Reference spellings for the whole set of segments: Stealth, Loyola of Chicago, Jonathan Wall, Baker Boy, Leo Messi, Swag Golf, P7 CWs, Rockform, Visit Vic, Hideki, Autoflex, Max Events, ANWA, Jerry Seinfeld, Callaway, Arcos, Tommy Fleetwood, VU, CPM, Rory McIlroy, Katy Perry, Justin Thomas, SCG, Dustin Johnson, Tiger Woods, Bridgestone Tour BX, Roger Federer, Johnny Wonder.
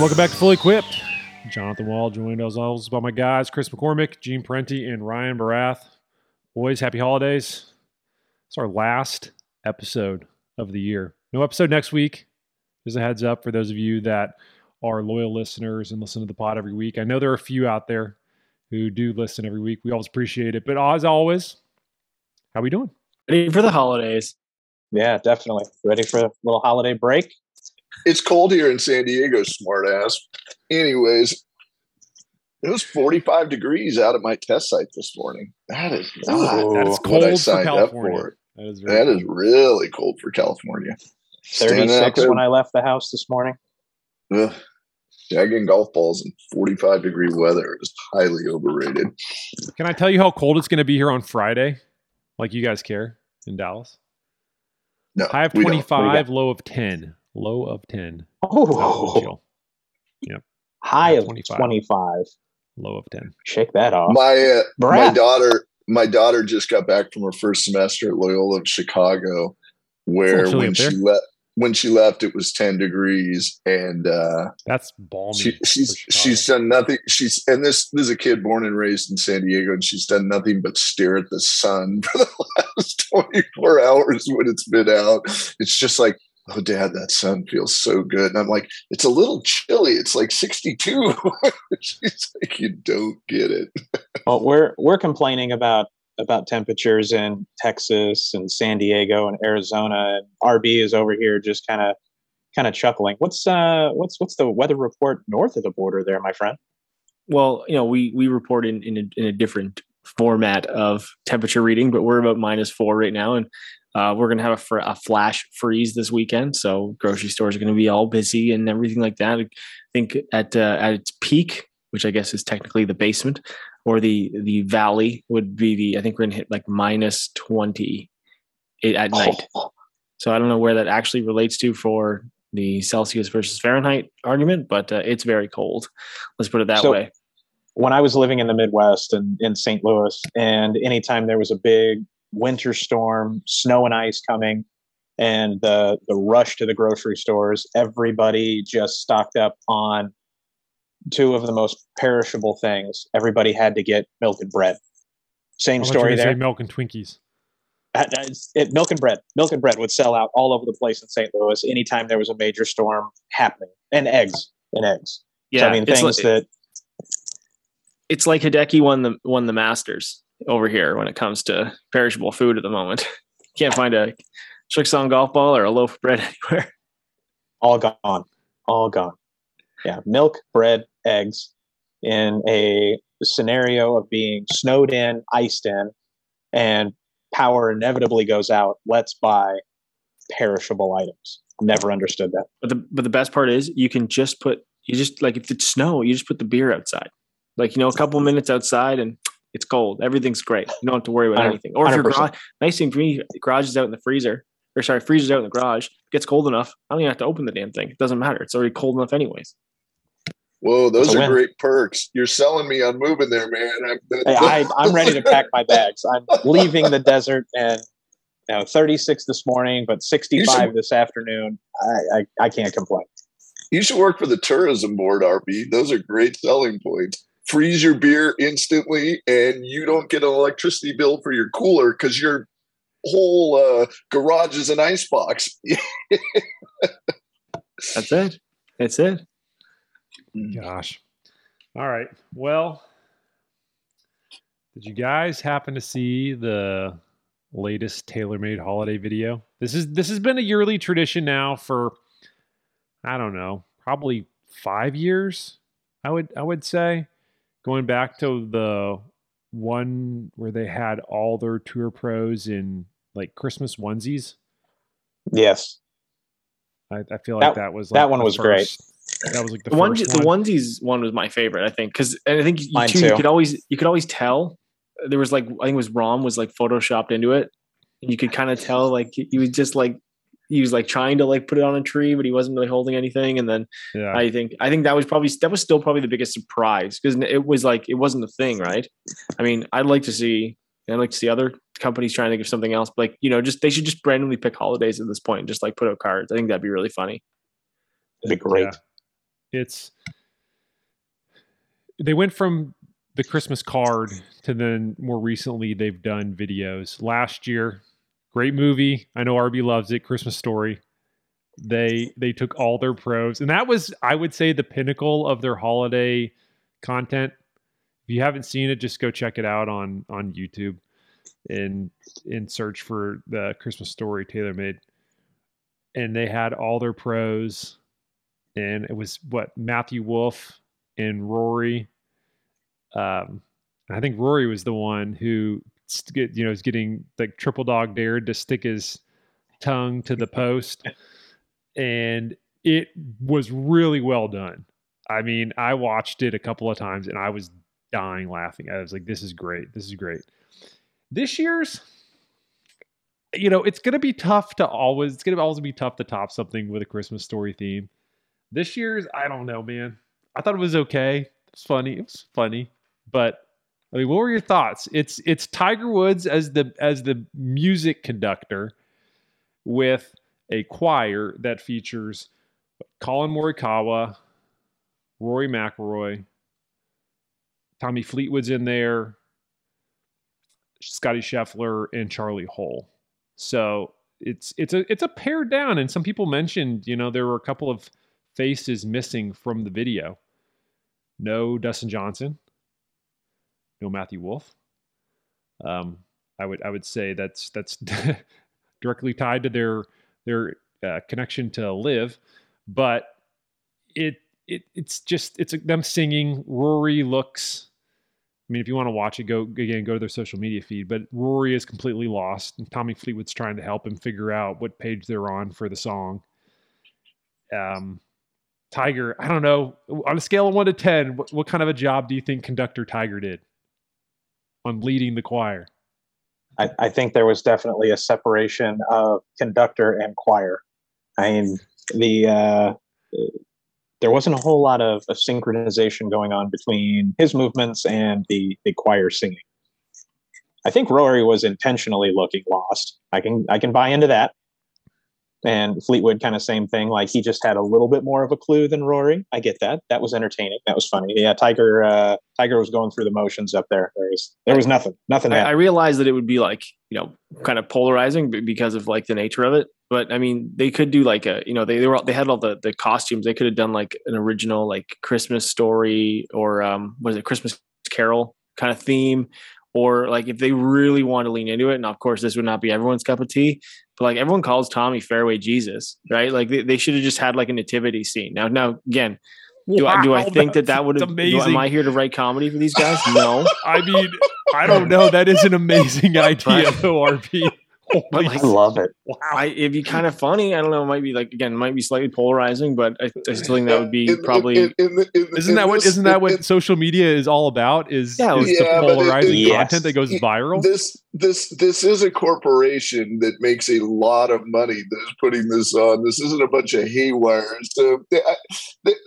welcome back to Fully Equipped. Jonathan Wall, joined as always by my guys, Chris McCormick, Gene Parenti, and Ryan Barath. Boys, happy holidays. It's our last episode of the year. No episode next week. Just a heads up for those of you that are loyal listeners and listen to the pod every week. I know there are a few out there who do listen every week. We always appreciate it. But as always, how we doing? Ready for the holidays. Yeah, definitely. Ready for a little holiday break? It's cold here in San Diego, smartass. Anyways, it was 45 degrees out at my test site this morning. That is not that is cold what I signed for California. Up for. That is really cold for California. 36 when I left the house this morning. Ugh. Jagging golf balls in 45-degree weather is highly overrated. Can I tell you how cold it's going to be here on Friday? Like, you guys care in Dallas? No. High of 25, low of 10. Low of 10. Oh. Yep. High of 25. Low of 10. Shake that off. My daughter just got back from her first semester at Loyola of Chicago, where when she left it was 10 degrees, and that's balmy. She's done nothing. This is a kid born and raised in San Diego, and she's done nothing but stare at the sun for the last 24 hours when it's been out. It's just like, oh, Dad, that sun feels so good. And I'm like, it's a little chilly. It's like 62. She's like, you don't get it. Well, we're complaining about temperatures in Texas and San Diego and Arizona. And RB is over here just kind of chuckling. What's the weather report north of the border there, my friend? Well, you know, we report in a different format of temperature reading, but we're about -4 right now, and we're going to have a flash freeze this weekend. So grocery stores are going to be all busy and everything like that. I think at its peak, which I guess is technically the basement or the valley, would be I think we're going to hit like -20 at night. So I don't know where that actually relates to for the Celsius versus Fahrenheit argument, but it's very cold. Let's put it that way. When I was living in the Midwest and in St. Louis, and anytime there was a big winter storm, snow and ice coming, and the rush to the grocery stores, everybody just stocked up on two of the most perishable things. Everybody had to get milk and bread. Same story there. Milk and Twinkies. Milk and bread would sell out all over the place in St. Louis anytime there was a major storm happening. And eggs. Yeah, so, I mean, it's like Hideki won the Masters over here when it comes to perishable food at the moment. Can't find a Schickson golf ball or a loaf of bread anywhere. All gone. Yeah. Milk, bread, eggs, in a scenario of being snowed in, iced in, and power inevitably goes out. Let's buy perishable items. Never understood that. But the best part is if it's snow, you just put the beer outside. Like, you know, a couple minutes outside and it's cold. Everything's great. You don't have to worry about anything. Or if your garage, nice thing for me, garage is out in the freezer. Or sorry, freezer's out in the garage. It gets cold enough. I don't even have to open the damn thing. It doesn't matter. It's already cold enough anyways. Whoa, those are great perks. You're selling me on moving there, man. I'm ready to pack my bags. I'm leaving the desert, and 36 this morning, but 65 this afternoon. I can't complain. You should work for the tourism board, RB. Those are great selling points. Freeze your beer instantly, and you don't get an electricity bill for your cooler because your whole garage is an icebox. That's it. Gosh. All right. Well, did you guys happen to see the latest TaylorMade holiday video? This has been a yearly tradition now for, I don't know, probably 5 years, I would say. Going back to the one where they had all their tour pros in like Christmas onesies. Yes. I feel like that was like that one was great. That was like the first one. The onesies one was my favorite, I think. I think you could always tell there was like, I think it was Rom was like photoshopped into it. And you could kind of tell like he was trying to like put it on a tree, but he wasn't really holding anything. And then yeah. I think that was still probably the biggest surprise, because it was like, it wasn't a thing, right? I mean, I'd like to see other companies trying to think of something else, but like, you know, just, they should just randomly pick holidays at this point and just like put out cards. I think that'd be really funny. It'd be great. Yeah. it's they went from the Christmas card to then more recently they've done videos. Last year, great movie. I know RB loves it. Christmas Story. They took all their pros, and that was, I would say, the pinnacle of their holiday content. If you haven't seen it, just go check it out on YouTube and search for the Christmas Story TaylorMade. And they had all their pros, and it was Matthew Wolf and Rory. I think Rory was the one who, you know, is getting like triple dog dared to stick his tongue to the post. And it was really well done. I mean, I watched it a couple of times and I was dying laughing. I was like, this is great. This is great. This year's, you know, it's going to be tough to always, it's going to always be tough to top something with a Christmas Story theme. This year's, I don't know, man. I thought it was okay. It was funny, but I mean, what were your thoughts? It's Tiger Woods as the music conductor with a choir that features Colin Morikawa, Rory McIlroy, Tommy Fleetwood's in there, Scotty Scheffler, and Charlie Hole. So it's a pared down, and some people mentioned, you know, there were a couple of faces missing from the video. No Dustin Johnson, no Matthew Wolf. I would say that's directly tied to their connection to Liv, but it's them singing. Rory looks, I mean, if you want to watch it, go to their social media feed, but Rory is completely lost, and Tommy Fleetwood's trying to help him figure out what page they're on for the song. Tiger, I don't know, on a scale of 1 to 10, what kind of a job do you think conductor Tiger did on leading the choir? I think there was definitely a separation of conductor and choir. I mean, there wasn't a whole lot of synchronization going on between his movements and the choir singing. I think Rory was intentionally looking lost. I can buy into that. And Fleetwood, kind of same thing. Like, he just had a little bit more of a clue than Rory. I get that. That was entertaining. That was funny. Yeah, Tiger was going through the motions up there. There was nothing. Nothing happened. I realized that it would be like, you know, kind of polarizing because of like the nature of it. But I mean, they could do like a, you know, they had all the costumes. They could have done like an original like Christmas Story or Christmas Carol kind of theme. Or like, if they really want to lean into it, and of course this would not be everyone's cup of tea, but like, everyone calls Tommy Fairway Jesus, right? Like they should have just had like a nativity scene. Now again, do I think that would have? Am I here to write comedy for these guys? No, I mean, I don't know. That is an amazing idea, though, RP. But like, I love it. Wow, it'd be kind of funny. I don't know. It might be like, again, it might be slightly polarizing, but I still think that would be probably. Isn't that what social media is all about? Is the polarizing content that goes viral? This is a corporation that makes a lot of money that is putting this on. This isn't a bunch of haywires. So they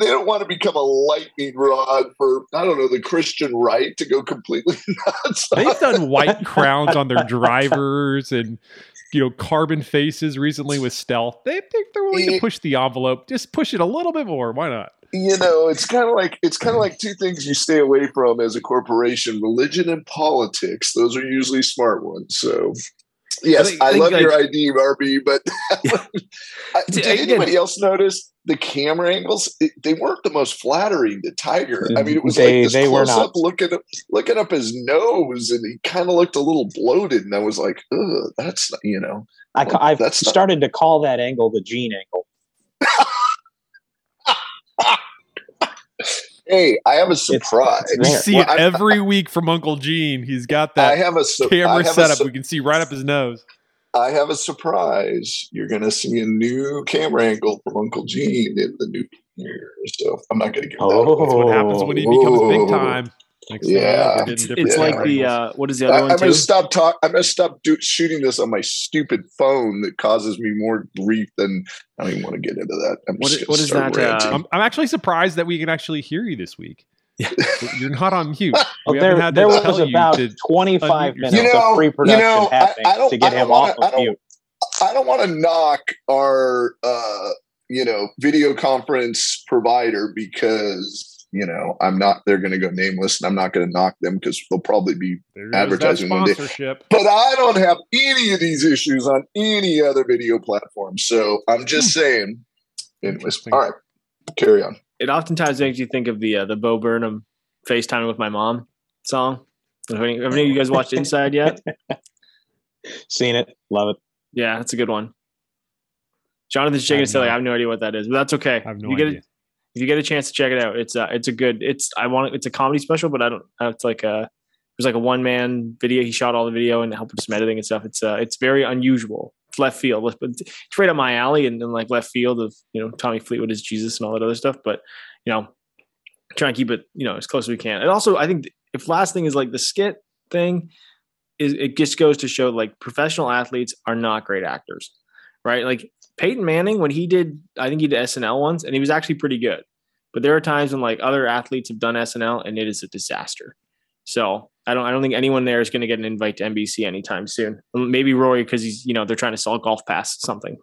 don't want to become a lightning rod for, I don't know, the Christian right to go completely nuts. They've done white crowns on their drivers and, you know, carbon faces recently with Stealth. They think they're willing to push the envelope. Just push it a little bit more. Why not? You know, it's kind of like two things you stay away from as a corporation: religion and politics. Those are usually smart ones. So, yes, I love your idea, RB. But did anybody else notice the camera angles? They weren't the most flattering to Tiger. I mean, it was like this close-up looking up his nose, and he kind of looked a little bloated. And I was like, ugh, that's not, you know, I've started to call that angle the Gene angle. Hey, I have a surprise. We see it every week from Uncle Gene. He's got that camera set up. We can see right up his nose. I have a surprise. You're going to see a new camera angle from Uncle Gene in the new year. So I'm not going to give that away. That's what happens when he becomes big time. Yeah, it's like the what is the other one? I'm going to stop talking. I'm going to stop shooting this on my stupid phone that causes me more grief than I don't even want to get into that. What is that? I'm actually surprised that we can actually hear you this week. You're not on mute. Well, there was about 25 minutes of pre-production happening to get him off of mute. I don't want to knock our you know, video conference provider because, you know, I'm not, they're going to go nameless and I'm not going to knock them because they'll probably be advertising one day. But I don't have any of these issues on any other video platform. So I'm just saying, anyways, all right, carry on. It oftentimes makes you think of the Bo Burnham FaceTiming with my mom song. Have any of you guys watched Inside yet? Seen it. Love it. Yeah, that's a good one. Jonathan's shaking his head like I have no idea what that is, but that's okay. I have no idea. If you get a chance to check it out, it's a good. It's a comedy special, but I don't. It's like a one man video. He shot all the video and helped with some editing and stuff. It's very unusual. It's left field, but it's right up my alley and like left field of, you know, Tommy Fleetwood is Jesus and all that other stuff. But, you know, try and keep it, you know, as close as we can. And also, I think if last thing is like the skit thing, is it just goes to show like professional athletes are not great actors, right? Like Peyton Manning, when he did, I think he did SNL once and he was actually pretty good, but there are times when like other athletes have done SNL and it is a disaster. So I don't think anyone there is going to get an invite to NBC anytime soon. Maybe Rory, because he's, you know, they're trying to sell a golf pass or something,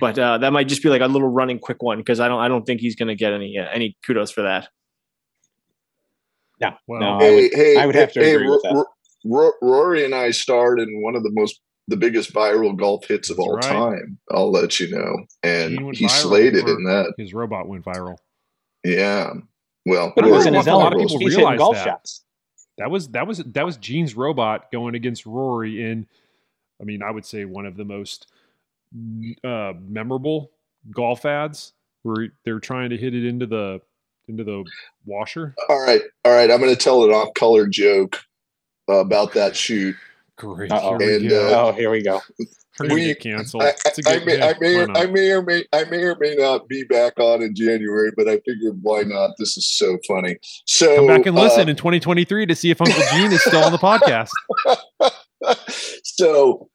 but that might just be like a little running quick one because I don't think he's going to get any kudos for that. Yeah, well, no, I would have to agree with that. Rory and I starred in one of the biggest viral golf hits of all time. I'll let you know, and he slayed it in that. His robot went viral. Yeah, well, but it wasn't as a lot of people realize golf shots. That was Gene's robot going against Rory in, I mean, I would say one of the most memorable golf ads where they're trying to hit it into the washer. All right. I'm going to tell an off-color joke about that shoot. Great. Here we go. We canceled. I may or may not be back on in January, but I figured why not? This is so funny. So come back and listen in 2023 to see if Uncle Gene is still on the podcast. So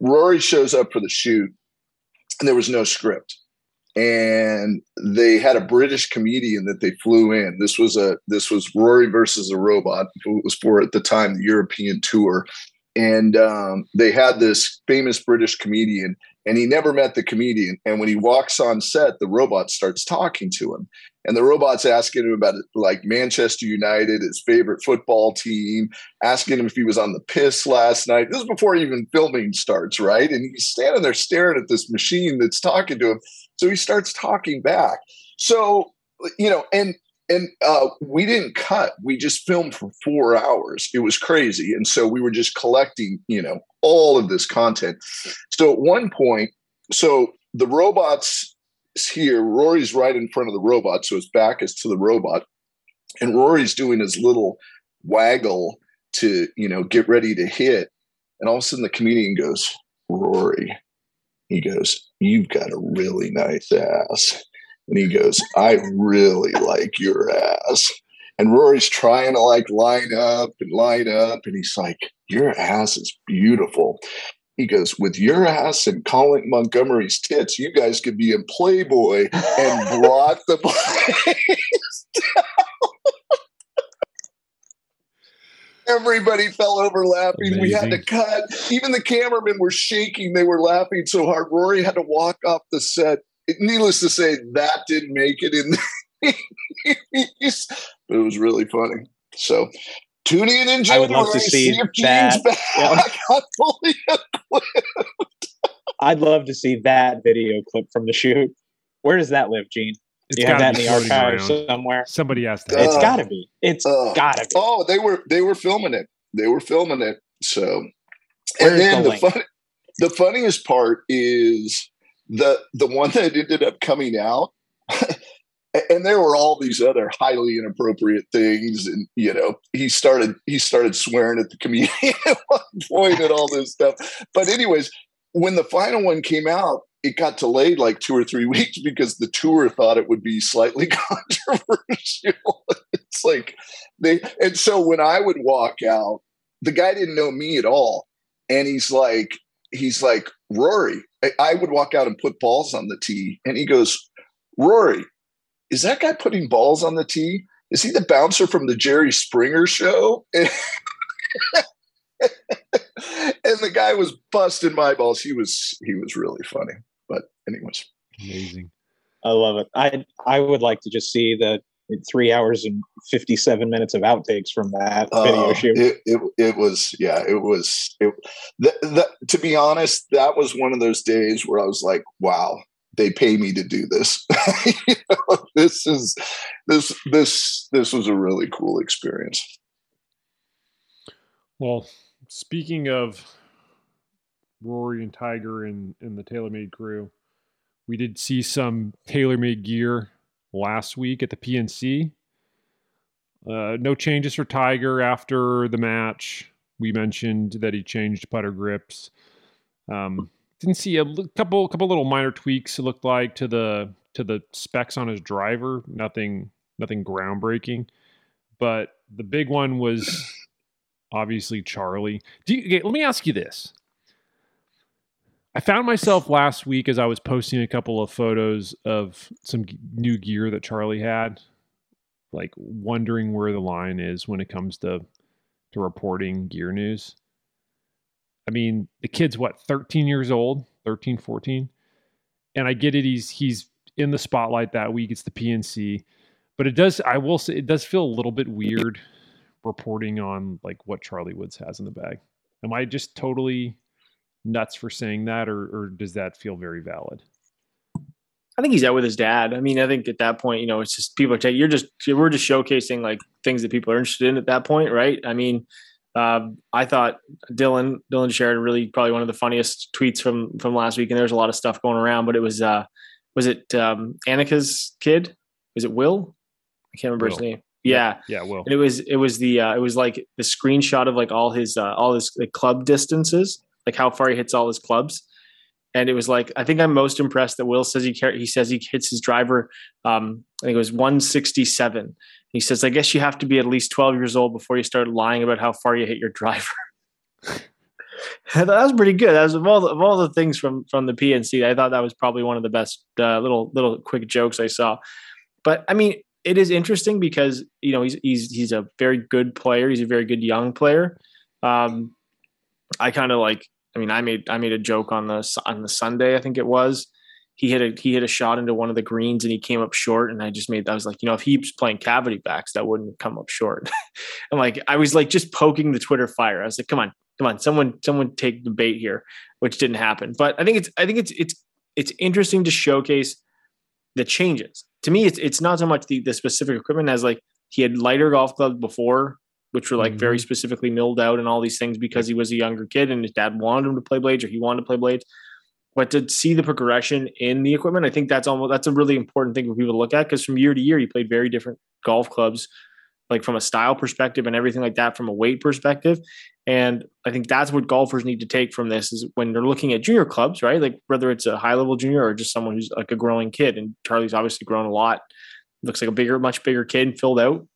Rory shows up for the shoot, and there was no script, and they had a British comedian that they flew in. This was Rory versus a robot, who was for at the time the European tour. And they had this famous British comedian, and he never met the comedian. And when he walks on set, the robot starts talking to him. And the robot's asking him about, like, Manchester United, his favorite football team, asking him if he was on the piss last night. This is before even filming starts, right? And he's standing there staring at this machine that's talking to him. So he starts talking back. So, you know, and we didn't cut. We just filmed for 4 hours. It was crazy. And so we were just collecting, you know, all of this content. So at one point, so the robot's here. Rory's right in front of the robot. So his back is to the robot. And Rory's doing his little waggle to, you know, get ready to hit. And all of a sudden the comedian goes, Rory, he goes, you've got a really nice ass. And he goes, I really like your ass. And Rory's trying to like line up. And he's like, your ass is beautiful. He goes, with your ass and Colin Montgomery's tits, you guys could be in Playboy, and brought the place down. Everybody fell over laughing. Amazing. We had to cut. Even the cameramen were shaking. They were laughing so hard. Rory had to walk off the set. Needless to say, that didn't make it in the news, but it was really funny. So tune in and I would love to see that. Yep. I'd love to see that video clip from the shoot. Where does that live, Gene? You have that in the archives somewhere. Somebody asked that. It's got to be. It's got to be. Oh, they were filming it. So, and then the funniest part is. The one that ended up coming out, and there were all these other highly inappropriate things, and you know he started swearing at the comedian at one point and all this stuff. But anyways, when the final one came out, it got delayed like 2 or 3 weeks because the tour thought it would be slightly controversial. It's like so when I would walk out, the guy didn't know me at all, and he's like Rory. I would walk out and put balls on the tee, and he goes, Rory, is that guy putting balls on the tee? Is he the bouncer from the Jerry Springer show? And the guy was busting my balls. He was really funny. But anyways. Amazing. I love it. I would like to just see the 3 hours and 57 minutes of outtakes from that video shoot. To be honest, that was one of those days where I was like, wow, they pay me to do this. You know, this was a really cool experience. Well, speaking of Rory and Tiger and the TaylorMade crew, we did see some TaylorMade gear last week at the PNC. No changes for Tiger after the match. We mentioned that he changed putter grips. Didn't see a couple little minor tweaks, it looked like, to the specs on his driver. Nothing groundbreaking. But the big one was obviously Charlie. Let me ask you this. I found myself last week as I was posting a couple of photos of some new gear that Charlie had, like wondering where the line is when it comes to reporting gear news. I mean, the kid's 13 years old, 13, 14. And I get it. He's in the spotlight that week. It's the PNC, but it does feel a little bit weird reporting on like what Charlie Woods has in the bag. Am I just totally nuts for saying that, or does that feel very valid? I think he's out with his dad. I mean, I think at that point, you know, it's just people are we're just showcasing like things that people are interested in at that point, right? I mean, I thought Dylan shared really probably one of the funniest tweets from last week, and there's a lot of stuff going around, but it was it Annika's kid? Was it Will? I can't remember his name. Yeah. Yeah. Will. And it was like the screenshot of like all his club distances, like how far he hits all his clubs. And it was like, I think I'm most impressed that Will says he hits his driver. I think it was 167. He says, I guess you have to be at least 12 years old before you start lying about how far you hit your driver. That was pretty good. That was of all the things from the PNC, I thought that was probably one of the best little quick jokes I saw. But I mean, it is interesting because, you know, he's a very good player. He's a very good young player. I made a joke on the Sunday, I think it was, he hit a shot into one of the greens and he came up short. And I was like, you know, if he's playing cavity backs, that wouldn't come up short. I'm like, I was like just poking the Twitter fire. I was like, come on, someone take the bait here, which didn't happen. But I think it's interesting to showcase the changes. To me, it's not so much the specific equipment as like he had lighter golf clubs before, which were like very specifically milled out and all these things because he was a younger kid and his dad wanted him to play blades, or he wanted to play blades. But to see the progression in the equipment, I think that's a really important thing for people to look at, because from year to year, he played very different golf clubs, like from a style perspective and everything like that, from a weight perspective. And I think that's what golfers need to take from this is when they're looking at junior clubs, right? Like whether it's a high level junior or just someone who's like a growing kid. And Charlie's obviously grown a lot. Looks like a much bigger kid filled out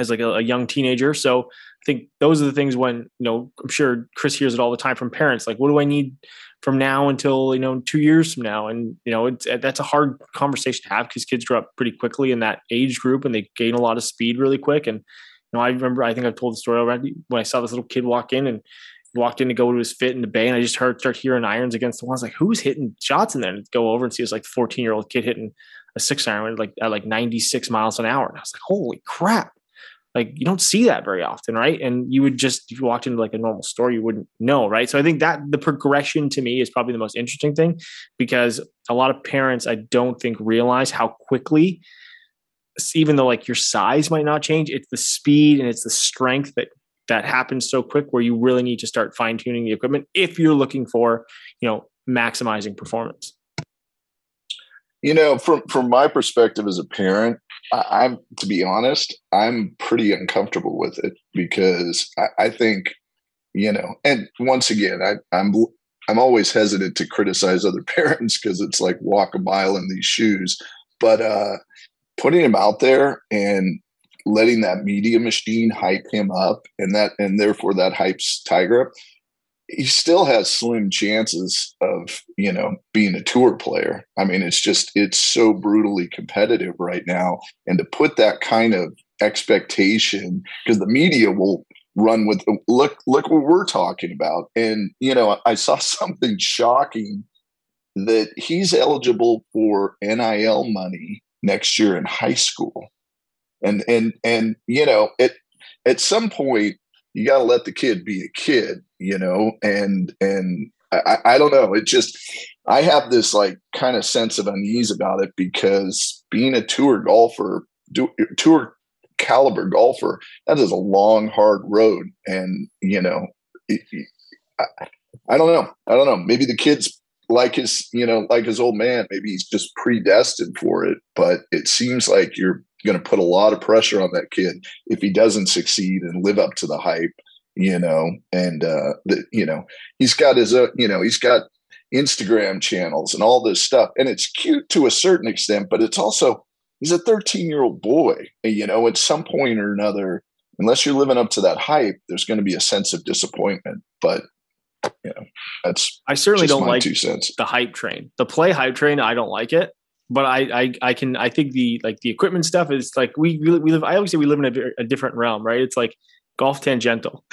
as like a young teenager. So I think those are the things when, you know, I'm sure Chris hears it all the time from parents, like, what do I need from now until, you know, 2 years from now? And, you know, that's a hard conversation to have because kids grow up pretty quickly in that age group and they gain a lot of speed really quick. And, you know, I remember, I think I've told the story already, when I saw this little kid walk in to go to his fit in the bay, and I just start hearing irons against the wall. I was like, who's hitting shots in there? And go over and see this like 14-year-old kid hitting a 6-iron at 96 miles an hour. And I was like, holy crap. Like you don't see that very often, right? And you would just, if you walked into like a normal store, you wouldn't know, right? So I think that the progression to me is probably the most interesting thing, because a lot of parents, I don't think, realize how quickly, even though like your size might not change, it's the speed and it's the strength that happens so quick where you really need to start fine-tuning the equipment if you're looking for, you know, maximizing performance. You know, from my perspective as a parent, I'm, to be honest, I'm pretty uncomfortable with it, because I think, you know, and once again, I'm always hesitant to criticize other parents because it's like walk a mile in these shoes, but putting him out there and letting that media machine hype him up, and therefore that hypes Tiger up. He still has slim chances of, you know, being a tour player. I mean, it's so brutally competitive right now. And to put that kind of expectation, because the media will run with, look what we're talking about. And, you know, I saw something shocking that he's eligible for NIL money next year in high school. And you know, at some point you got to let the kid be a kid, you know, and I don't know. It just, I have this like kind of sense of unease about it, because being a tour golfer, tour caliber golfer, that is a long, hard road. And, you know, I don't know. I don't know. Maybe the kid's like his, you know, like his old man, maybe he's just predestined for it, but it seems like you're going to put a lot of pressure on that kid if he doesn't succeed and live up to the hype, you know, and, you know, he's got his, you know, he's got Instagram channels and all this stuff. And it's cute to a certain extent, but it's also, he's a 13-year-old boy, you know, at some point or another, unless you're living up to that hype, there's going to be a sense of disappointment, but you know, that's, I certainly don't like the hype train, the play hype train. I don't like it, but I think the equipment stuff is like, we live, I always say we live in a different realm, right? It's like golf tangential,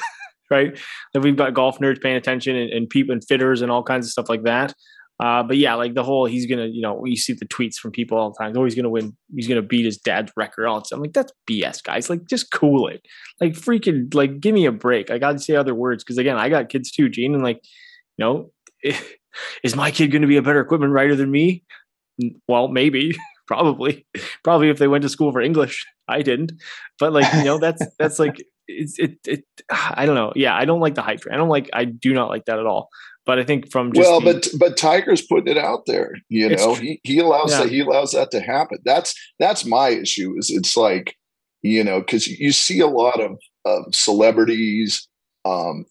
right? Then we've got golf nerds paying attention and people and fitters and all kinds of stuff like that. But yeah, like the whole, he's going to, you know, you see the tweets from people all the time. Oh, he's going to win. He's going to beat his dad's record. I'm like, that's BS, guys. Like, just cool it. Like, freaking, like, give me a break. I got to say other words. Cause again, I got kids too, Gene. And like, you know, is my kid going to be a better equipment writer than me? Well, maybe, probably if they went to school for English. I didn't, but like, you know, that's like, it, I don't know. Yeah. I don't like the hype. I do not like that at all. But I think from just but Tiger's putting it out there, you know, he allows that to happen. That's my issue. Is it's like, you know, because you see a lot of celebrities,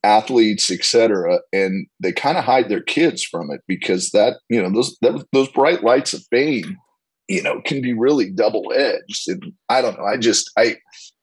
athletes, etc., and they kind of hide their kids from it, because that, you know, those bright lights of fame, you know, can be really double edged. And I don't know. I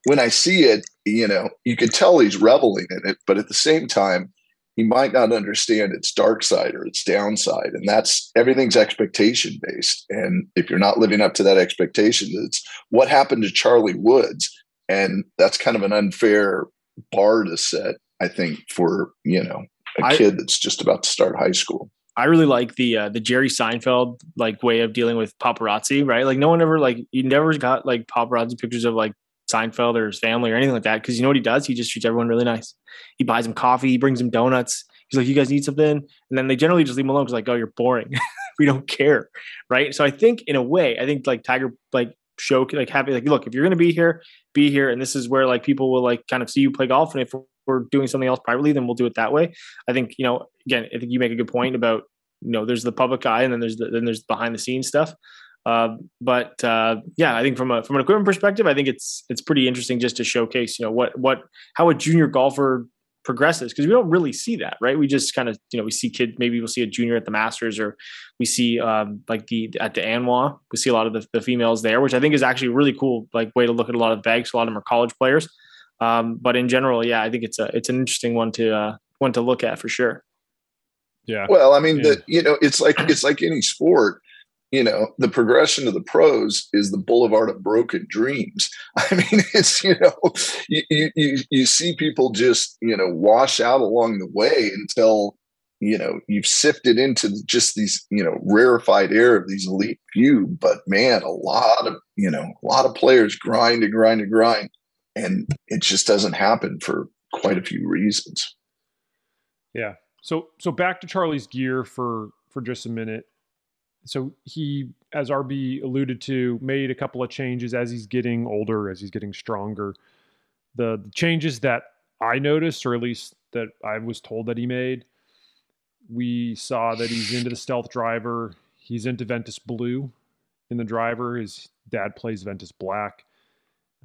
when I see it, you know, you can tell he's reveling in it, but at the same time, he might not understand its dark side or its downside. And that's, everything's expectation based. And if you're not living up to that expectation, it's what happened to Charlie Woods. And that's kind of an unfair bar to set, I think, for, you know, a kid that's just about to start high school. I really like the Jerry Seinfeld, like, way of dealing with paparazzi, right? Like, no one ever, like, you never got like paparazzi pictures of like Seinfeld or his family or anything like that, because you know what he does? He just treats everyone really nice. He buys them coffee, he brings them donuts. He's like, you guys need something? And then they generally just leave him alone, because like, oh, you're boring. We don't care, right? So I think in a way, I think like Tiger, like, show, like, happy, like, look, if you're going to be here. And this is where like people will like kind of see you play golf. And if we're doing something else privately, then we'll do it that way. I think, you know, again, I think you make a good point about, you know, there's the public eye, and then there's behind the scenes stuff. But yeah, I think from an equipment perspective, I think it's pretty interesting just to showcase, you know, how a junior golfer progresses, because we don't really see that, right? We just kind of, you know, we see kids, maybe we'll see a junior at the Masters, or we see at the ANWA, we see a lot of the females there, which I think is actually a really cool like way to look at a lot of bags. A lot of them are college players, but in general, yeah, I think it's an interesting one to look at for sure. Yeah. Well, I mean, you know, it's like any sport. You know, the progression to the pros is the boulevard of broken dreams. I mean, it's, you know, you see people just, you know, wash out along the way until, you know, you've sifted into just these, you know, rarefied air of these elite few. But man, a lot of players grind, and it just doesn't happen for quite a few reasons. Yeah. So back to Charlie's gear for just a minute. So he, as RB alluded to, made a couple of changes as he's getting older, as he's getting stronger. The changes that I noticed, or at least that I was told that he made, we saw that he's into the Stealth driver. He's into Ventus Blue in the driver. His dad plays Ventus Black.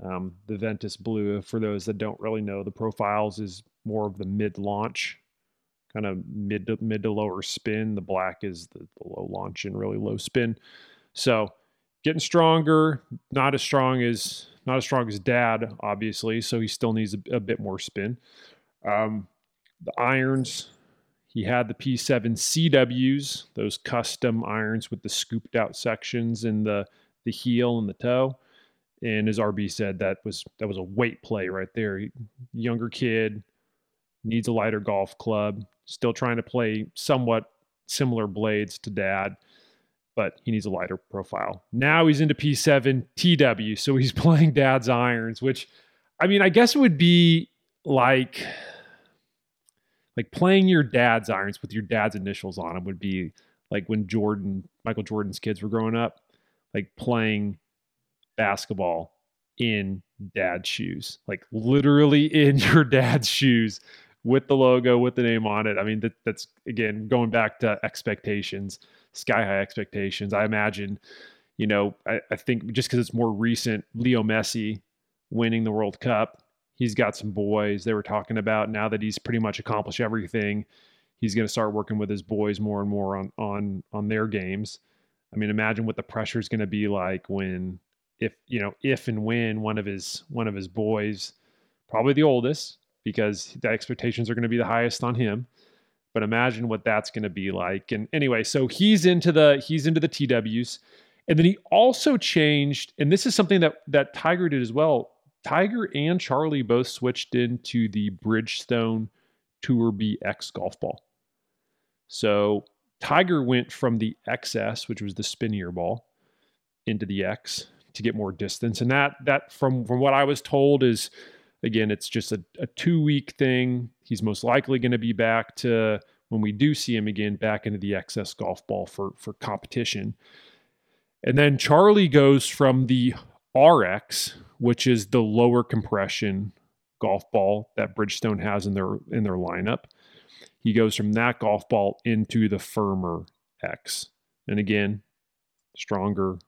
The Ventus Blue, for those that don't really know the profiles, is more of the mid-launch, kind of mid to lower spin. The Black is the low launch and really low spin. So getting stronger, not as strong as dad, obviously. So he still needs a bit more spin. The irons, he had the P7 CWs, those custom irons with the scooped out sections in the heel and the toe. And as RB said, that was a weight play right there. Younger kid needs a lighter golf club, still trying to play somewhat similar blades to dad, but he needs a lighter profile. Now he's into P7TW, so he's playing dad's irons, which, I mean, I guess it would be like playing your dad's irons with your dad's initials on them would be like when Michael Jordan's kids were growing up, like playing basketball in dad's shoes, like literally in your dad's shoes with the logo, with the name on it. I mean, that's again, going back to expectations, sky high expectations. I imagine, you know, I think just because it's more recent, Leo Messi winning the World Cup, he's got some boys they were talking about now that he's pretty much accomplished everything. He's going to start working with his boys more and more on their games. I mean, imagine what the pressure is going to be like when, if and when one of his boys, probably the oldest, because the expectations are going to be the highest on him. But imagine what that's going to be like. And anyway, so he's into the TWs, and then he also changed. And this is something that Tiger did as well. Tiger and Charlie both switched into the Bridgestone Tour BX golf ball. So Tiger went from the XS, which was the spinnier ball, into the X to get more distance. And that from what I was told is, again, it's just a 2-week thing. He's most likely going to be back to, when we do see him again, back into the XS golf ball for competition. And then Charlie goes from the RX, which is the lower compression golf ball that Bridgestone has in their lineup. He goes from that golf ball into the firmer X. And again, stronger,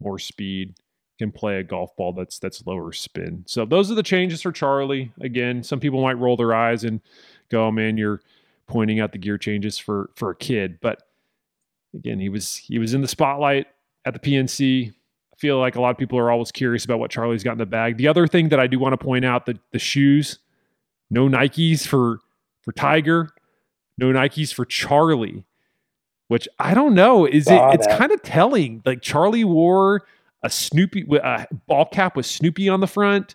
more speed, can play a golf ball that's lower spin. So those are the changes for Charlie. Again, some people might roll their eyes and go, oh man, you're pointing out the gear changes for a kid. But again, he was in the spotlight at the PNC. I feel like a lot of people are always curious about what Charlie's got in the bag. The other thing that I do want to point out, that the shoes, no Nikes for Tiger, no Nikes for Charlie, which I don't know. It's kind of telling. Like Charlie wore a Snoopy, a ball cap with Snoopy on the front,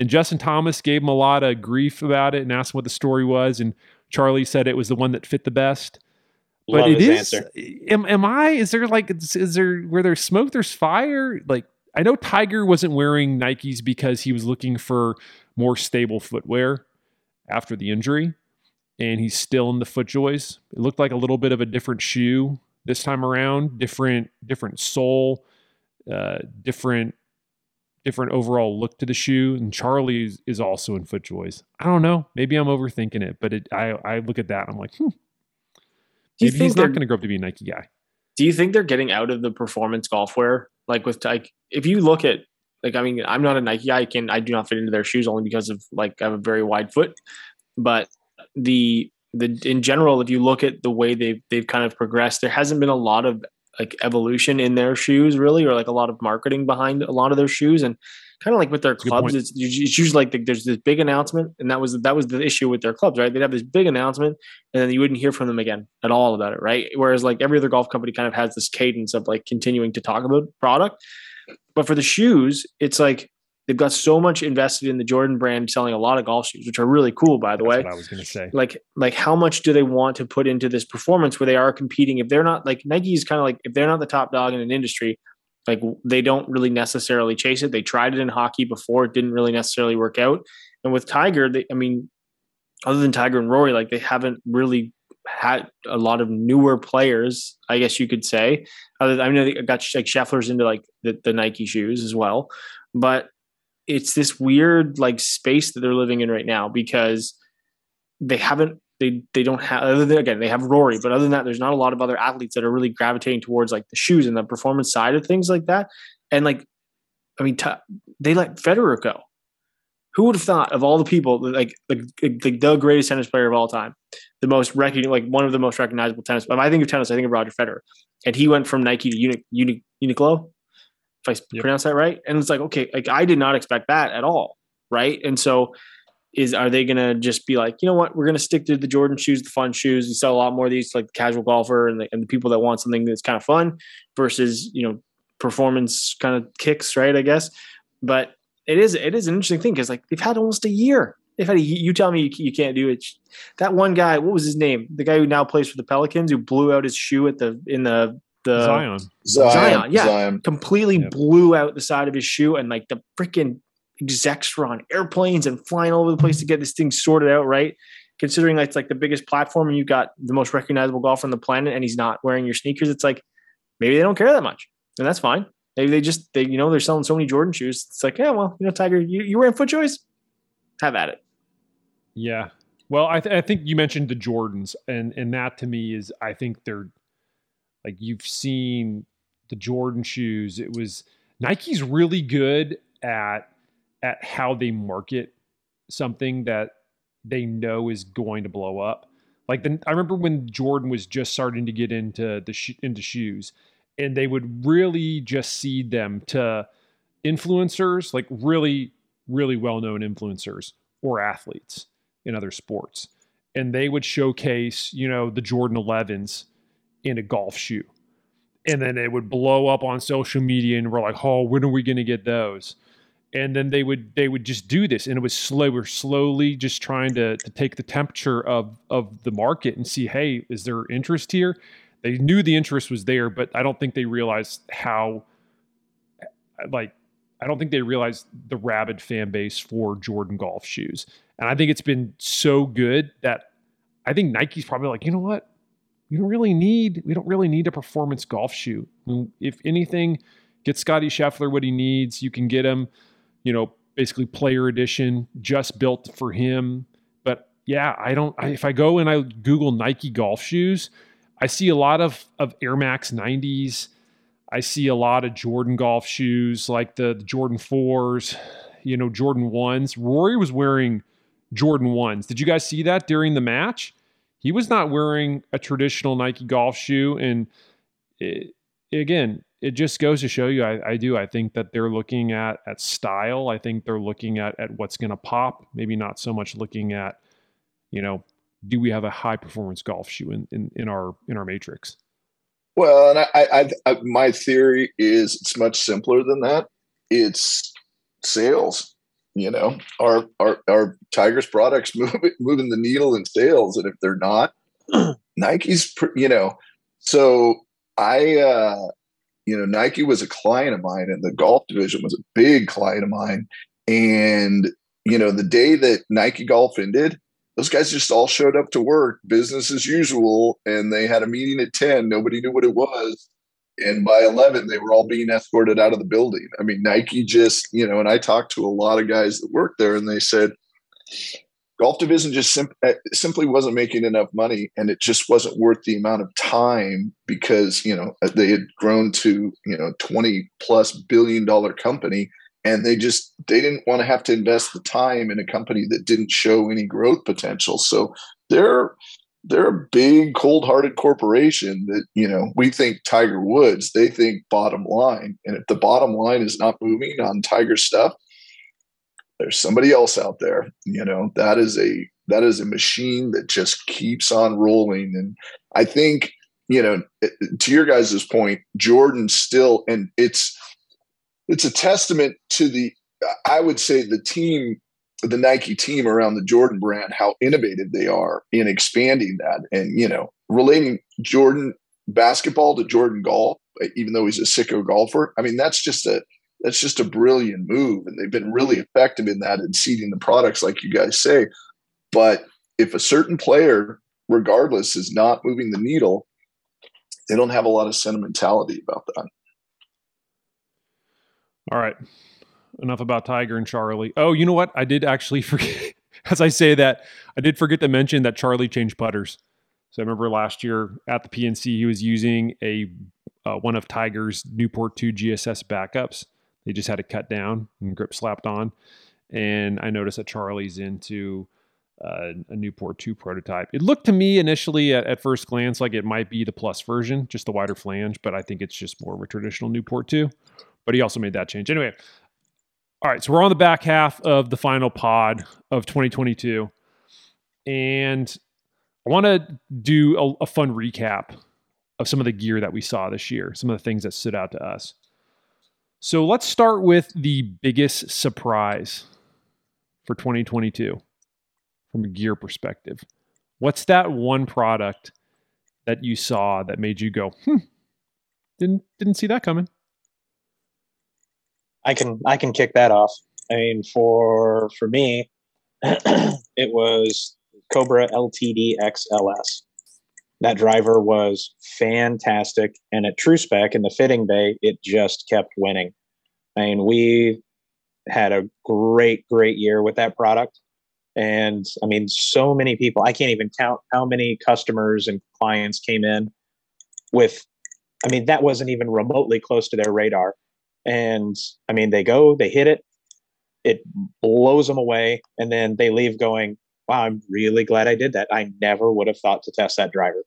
and Justin Thomas gave him a lot of grief about it and asked him what the story was, and Charlie said it was the one that fit the best. But love it is answer. Is there where there's smoke there's fire? Like, I know Tiger wasn't wearing Nikes because he was looking for more stable footwear after the injury, and he's still in the FootJoys. It looked like a little bit of a different shoe this time around, different sole, different overall look to the shoe, and Charlie is also in FootJoys. I don't know. Maybe I'm overthinking it, but I look at that and I'm like, maybe he's not going to grow up to be a Nike guy. Do you think they're getting out of the performance golf wear? Like with Nike, if you look at, like, I mean, I'm not a Nike guy. I do not fit into their shoes only because of, like, I have a very wide foot, but the in general, if you look at the way they've kind of progressed, there hasn't been a lot of like evolution in their shoes really, or like a lot of marketing behind a lot of their shoes. And kind of like with their clubs, it's usually like there's this big announcement, and that was the issue with their clubs, right? They'd have this big announcement and then you wouldn't hear from them again at all about it, right? Whereas like every other golf company kind of has this cadence of like continuing to talk about product. But for the shoes, it's like they've got so much invested in the Jordan brand, selling a lot of golf shoes, which are really cool, by the way. That's what I was going to say. Like how much do they want to put into this performance where they are competing? If they're not, like, Nike is kind of like, if they're not the top dog in an industry, like, they don't really necessarily chase it. They tried it in hockey before. It didn't really necessarily work out. And with Tiger, other than Tiger and Rory, like, they haven't really had a lot of newer players, I guess you could say. I know they got, like, Scheffler's into like the Nike shoes as well, but it's this weird like space that they're living in right now, because they don't have, other than, again, they have Rory, but other than that, there's not a lot of other athletes that are really gravitating towards like the shoes and the performance side of things like that. And like, I mean, they let Federer go. Who would have thought, of all the people, like the greatest tennis player of all time, the most one of the most recognizable tennis. When I think of tennis, I think of Roger Federer, and he went from Nike to Uniqlo. If I pronounce that right. And it's like, okay, like, I did not expect that at all. Right. And so are they going to just be like, you know what, we're going to stick to the Jordan shoes, the fun shoes. We sell a lot more of these, like the casual golfer and the people that want something that's kind of fun versus, you know, performance kind of kicks. Right. I guess. But it is an interesting thing, because like they've had almost a year. They've had a, you tell me you can't do it. That one guy, what was his name? The guy who now plays for the Pelicans, who blew out his shoe at the in the Zion. Yeah, Zion. Completely blew out the side of his shoe, and like the freaking execs were on airplanes and flying all over the place to get this thing sorted out, right? Considering it's like the biggest platform and you've got the most recognizable golfer on the planet and he's not wearing your sneakers, it's like maybe they don't care that much, and that's fine. Maybe they just, you know, they're selling so many Jordan shoes. It's like, yeah, well, you know, Tiger, you wearing FootJoys? Have at it. Yeah. Well, I think you mentioned the Jordans, and that to me is, I think they're like, you've seen the Jordan shoes. It was Nike's really good at how they market something that they know is going to blow up. Like I remember when Jordan was just starting to get into into shoes, and they would really just seed them to influencers, like really, really well-known influencers or athletes in other sports. And they would showcase, you know, the Jordan 11s in a golf shoe. And then it would blow up on social media, and we're like, oh, when are we going to get those? And then they would just do this, and it was slow. We're slowly just trying to take the temperature of the market and see, hey, is there interest here? They knew the interest was there, but I don't think they realized the rabid fan base for Jordan golf shoes. And I think it's been so good that I think Nike's probably like, you know what? We don't really need a performance golf shoe. I mean, if anything, get Scotty Scheffler what he needs. You can get him, you know, basically player edition, just built for him. But yeah, if I go and I Google Nike golf shoes, I see a lot of Air Max 90s. I see a lot of Jordan golf shoes, like the Jordan 4s, you know, Jordan 1s. Rory was wearing Jordan 1s. Did you guys see that during the match? He was not wearing a traditional Nike golf shoe. And it just goes to show you, I think that they're looking at style. I think they're looking at what's going to pop. Maybe not so much looking at, you know, do we have a high performance golf shoe in our matrix? Well, and I my theory is it's much simpler than that. It's sales. You know, are Tiger's products moving the needle in sales? And if they're not, Nike's, you know. So Nike was a client of mine, and the golf division was a big client of mine. And you know, the day that Nike golf ended, those guys just all showed up to work, business as usual, and they had a meeting at 10. Nobody knew what it was. And by 11, they were all being escorted out of the building. I mean, Nike just, you know, and I talked to a lot of guys that worked there, and they said, golf division just simply wasn't making enough money, and it just wasn't worth the amount of time because, you know, they had grown to, you know, $20+ billion company. And they didn't want to have to invest the time in a company that didn't show any growth potential. So they're a big, cold-hearted corporation that, you know, we think Tiger Woods, they think bottom line. And if the bottom line is not moving on Tiger stuff, there's somebody else out there. You know, that is a machine that just keeps on rolling. And I think, you know, to your guys' point, Jordan still, and it's a testament to the team, the Nike team around the Jordan brand, how innovative they are in expanding that. And, you know, relating Jordan basketball to Jordan golf, even though he's a sicko golfer, I mean, that's just a brilliant move. And they've been really effective in that and seeding the products, like you guys say. But if a certain player, regardless, is not moving the needle, they don't have a lot of sentimentality about that. All right. Enough about Tiger and Charlie. Oh, you know what? I did actually forget. As I say that, I did forget to mention that Charlie changed putters. So I remember last year at the PNC, he was using a one of Tiger's Newport 2 GSS backups. They just had it cut down and grip slapped on. And I noticed that Charlie's into a Newport 2 prototype. It looked to me initially at first glance like it might be the plus version, just the wider flange, but I think it's just more of a traditional Newport 2. But he also made that change. Anyway, all right, so we're on the back half of the final pod of 2022. And I want to do a fun recap of some of the gear that we saw this year, some of the things that stood out to us. So let's start with the biggest surprise for 2022. from a gear perspective? What's that one product that you saw that made you go, didn't see that coming? I can kick that off. I mean, for me, it was Cobra LTD XLS. That driver was fantastic, and at TruSpec in the fitting bay, it just kept winning. I mean, we had a great year with that product, and I mean, so many people. I can't even count how many customers and clients came in with. I mean, that wasn't even remotely close to their radar, and I mean, they go, they hit it, it blows them away, and then they leave going, wow, I'm really glad I did that. I never would have thought to test that driver.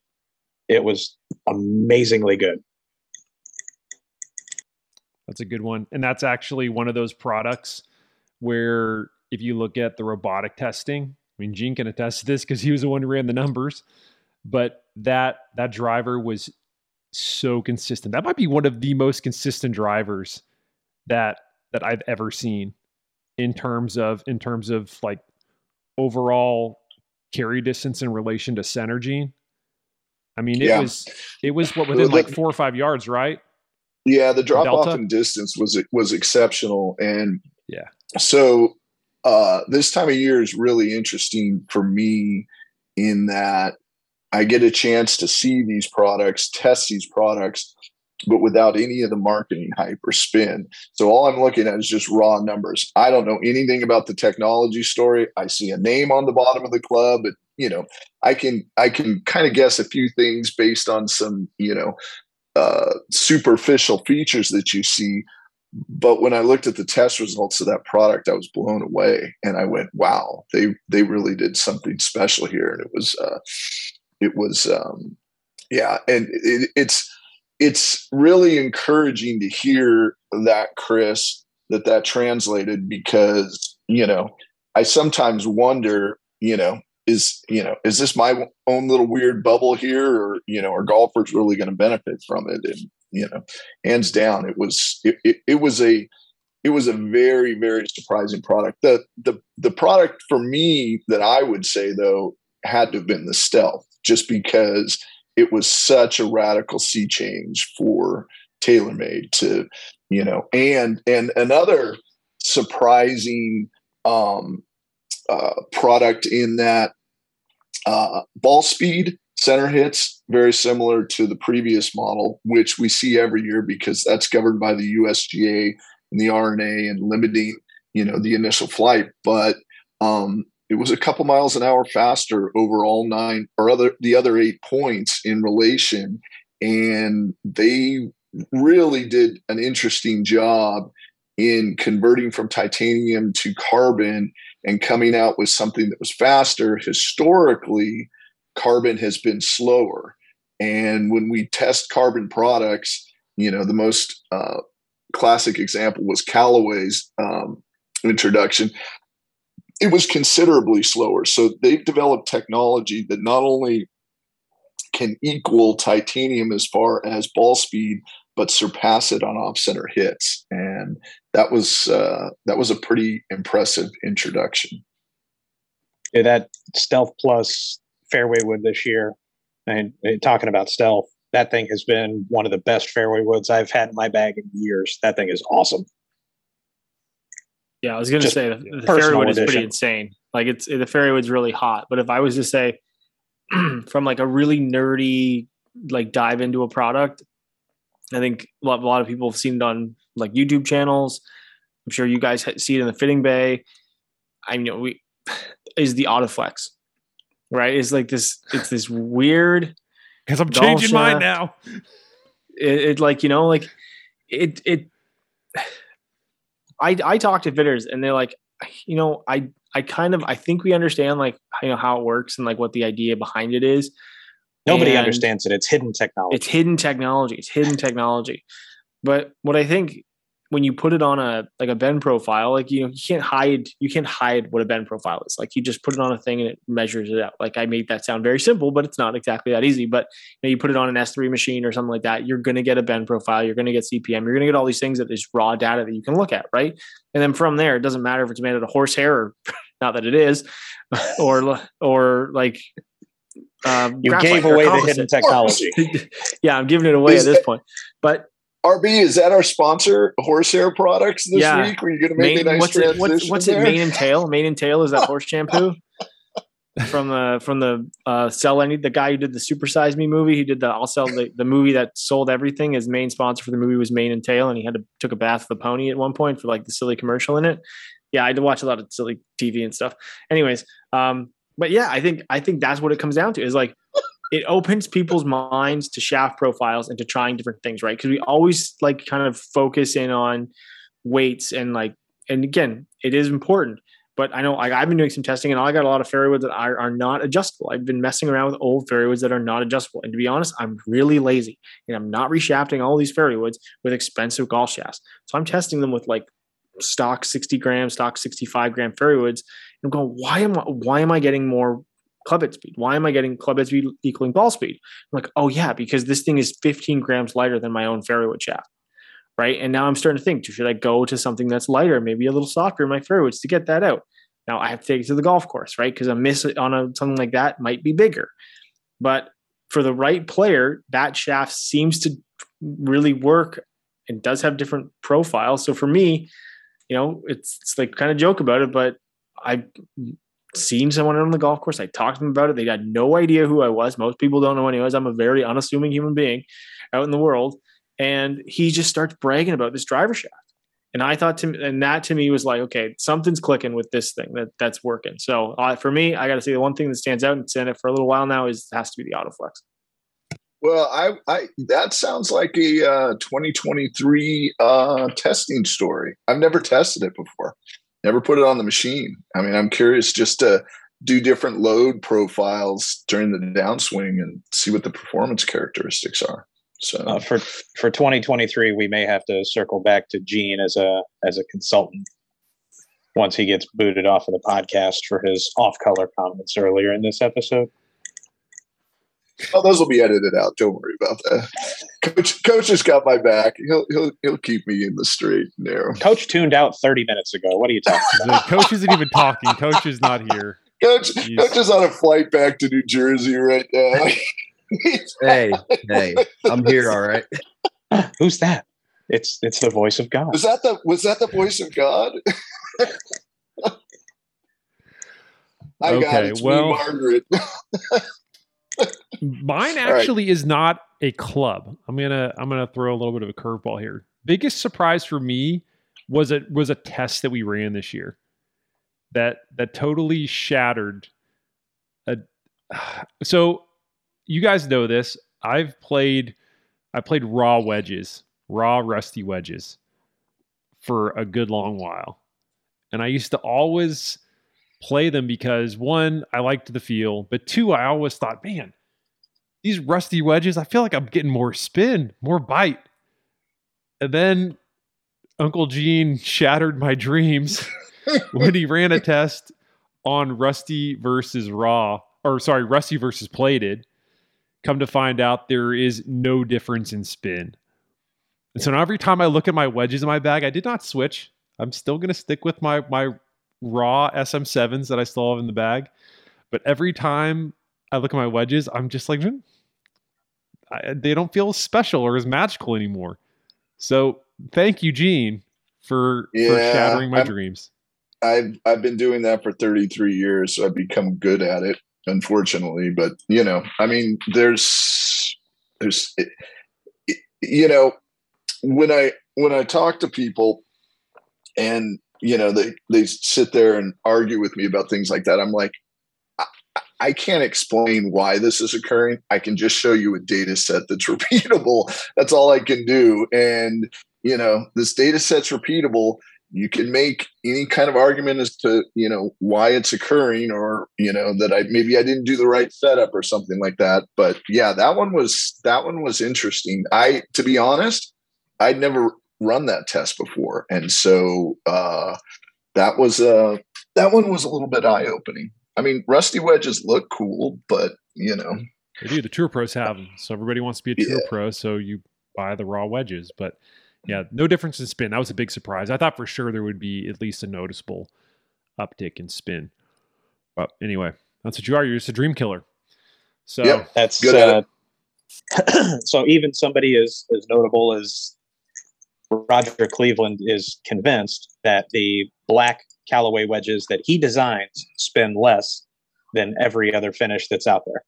It was amazingly good. That's a good one. And that's actually one of those products where if you look at the robotic testing, I mean, Gene can attest to this because he was the one who ran the numbers, but that driver was so consistent. That might be one of the most consistent drivers that I've ever seen in terms of like overall carry distance in relation to center, Gene. I mean, it was what, within like 4 or 5 yards, right? Yeah, the drop off in distance was exceptional, and yeah. So this time of year is really interesting for me in that I get a chance to see these products, test these products, but without any of the marketing hype or spin. So all I'm looking at is just raw numbers. I don't know anything about the technology story. I see a name on the bottom of the club, but you know, I can kind of guess a few things based on some, you know, superficial features that you see. But when I looked at the test results of that product, I was blown away, and I went, wow, they really did something special here. And it's really encouraging to hear that, Chris, that translated, because, you know, I sometimes wonder, is this my own little weird bubble here, or, you know, are golfers really going to benefit from it? And, you know, hands down, it was a very, very surprising product. The product for me that I would say though had to have been the Stealth, just because it was such a radical sea change for TaylorMade to, you know, and another surprising product in that ball speed, center hits, very similar to the previous model, which we see every year because that's governed by the USGA and the RNA and limiting, you know, the initial flight. But it was a couple miles an hour faster over all nine or the other 8 points in relation. And they really did an interesting job in converting from titanium to carbon and coming out with something that was faster. Historically, carbon has been slower. And when we test carbon products, you know, the most classic example was Callaway's introduction. It was considerably slower. So they've developed technology that not only can equal titanium as far as ball speed, but surpass it on off-center hits. And that was a pretty impressive introduction. Yeah, that Stealth Plus fairway wood this year, and talking about Stealth, that thing has been one of the best fairway woods I've had in my bag in years. That thing is awesome. Yeah, I was going to say the fairwood is pretty insane. Like the fairwood's really hot. But if I was to say from like a really nerdy, like dive into a product, I think a lot of people have seen it on like YouTube channels. I'm sure you guys see it in the fitting bay. I know is the Autoflex, right? It's like this. It's this weird. Because I'm changing mine now. I talk to fitters and they're like, you know, I think we understand like, you know, how it works and like what the idea behind it is. Nobody understands it. It's hidden technology. But what I think when you put it on a bend profile, like, you know, you can't hide what a bend profile is. Like you just put it on a thing and it measures it out. Like I made that sound very simple, but it's not exactly that easy. But you know, you put it on an S3 machine or something like that, you're going to get a bend profile, you're going to get CPM, you're going to get all these things that is raw data that you can look at, right? And then from there, it doesn't matter if it's made out of horsehair or Not that it is, or like you gave away the hidden technology. Yeah, I'm giving it away at this point. But RB, is that our sponsor, Horsehair Products, this week? Were you going to make a nice transition? What's it? Mane and Tail. Mane and Tail is that horse shampoo from the Sell Any. The guy who did the Super Size Me movie, he did the I'll Sell the movie that sold everything. His main sponsor for the movie was Mane and Tail, and he had to took a bath with a pony at one point for like the silly commercial in it. Yeah, I had to watch a lot of silly TV and stuff. Anyways, but yeah, I think that's what it comes down to is like it opens people's minds to shaft profiles and to trying different things, right? Because we always like kind of focus in on weights and like, and again, it is important. But I know I've been doing some testing and I got a lot of fairway woods that are not adjustable. I've been messing around with old fairway woods that are not adjustable. And to be honest, I'm really lazy and I'm not reshafting all these fairway woods with expensive golf shafts. So I'm testing them with like stock 60 gram, stock 65 gram fairway woods. And I'm going, why am I getting more club head speed? Why am I getting club head speed equaling ball speed? I'm like, oh yeah, because this thing is 15 grams lighter than my own fairway wood shaft. Right. And now I'm starting to think, should I go to something that's lighter, maybe a little softer in my fairways to get that out? Now I have to take it to the golf course, right? Because a miss on something like that might be bigger. But for the right player, that shaft seems to really work and does have different profiles. So for me, you know, it's like kind of joke about it, but I've seen someone on the golf course. I talked to them about it. They had no idea who I was. Most people don't know who I was. I'm a very unassuming human being out in the world. And he just starts bragging about this driver shaft. And I thought to me was like, okay, something's clicking with this thing that's working. So for me, I got to say the one thing that stands out and it's in it for a little while now has to be the Autoflex. Well, I that sounds like a 2023 testing story. I've never tested it before, never put it on the machine. I mean, I'm curious just to do different load profiles during the downswing and see what the performance characteristics are. So for 2023, we may have to circle back to Gene as a consultant once he gets booted off of the podcast for his off-color comments earlier in this episode. Oh, those will be edited out. Don't worry about that. Coach has got my back. He'll keep me in the straight and narrow. Coach tuned out 30 minutes ago. What are you talking about? Coach isn't even talking. Coach is not here. Coach is on a flight back to New Jersey right now. Hey, I'm here, all right. Who's that? It's the voice of God. Was that the voice of God? I got it. It's me, Margaret. Mine actually is not a club. I'm gonna throw a little bit of a curveball here. Biggest surprise for me was a test that we ran this year that totally shattered. So you guys know this. I played raw wedges, raw rusty wedges for a good long while. And I used to always play them because one, I liked the feel, but two, I always thought, man, these rusty wedges, I feel like I'm getting more spin, more bite. And then Uncle Gene shattered my dreams when he ran a test on rusty versus plated. Come to find out, there is no difference in spin. And so now every time I look at my wedges in my bag, I did not switch. I'm still going to stick with my raw SM7s that I still have in the bag. But every time I look at my wedges, I'm just like, they don't feel as special or as magical anymore. So thank you, Gene, for shattering my dreams. I've been doing that for 33 years. So I've become good at it. Unfortunately, but you know, I mean, there's, you know, when I talk to people and, you know, they sit there and argue with me about things like that. I'm like, I can't explain why this is occurring. I can just show you a data set that's repeatable. That's all I can do. And, you know, this data set's repeatable. You can make any kind of argument as to, you know, why it's occurring or, you know, that maybe I didn't do the right setup or something like that. But yeah, that one was interesting. To be honest, I'd never run that test before. And so that one was a little bit eye opening. I mean, rusty wedges look cool, but you know, they do. The tour pros have them. So everybody wants to be a tour pro. So you buy the raw wedges, but yeah, no difference in spin. That was a big surprise. I thought for sure there would be at least a noticeable uptick in spin. But anyway, that's what you are. You're just a dream killer. So yep, that's good. So even somebody as notable as Roger Cleveland is convinced that the black Callaway wedges that he designs spin less than every other finish that's out there.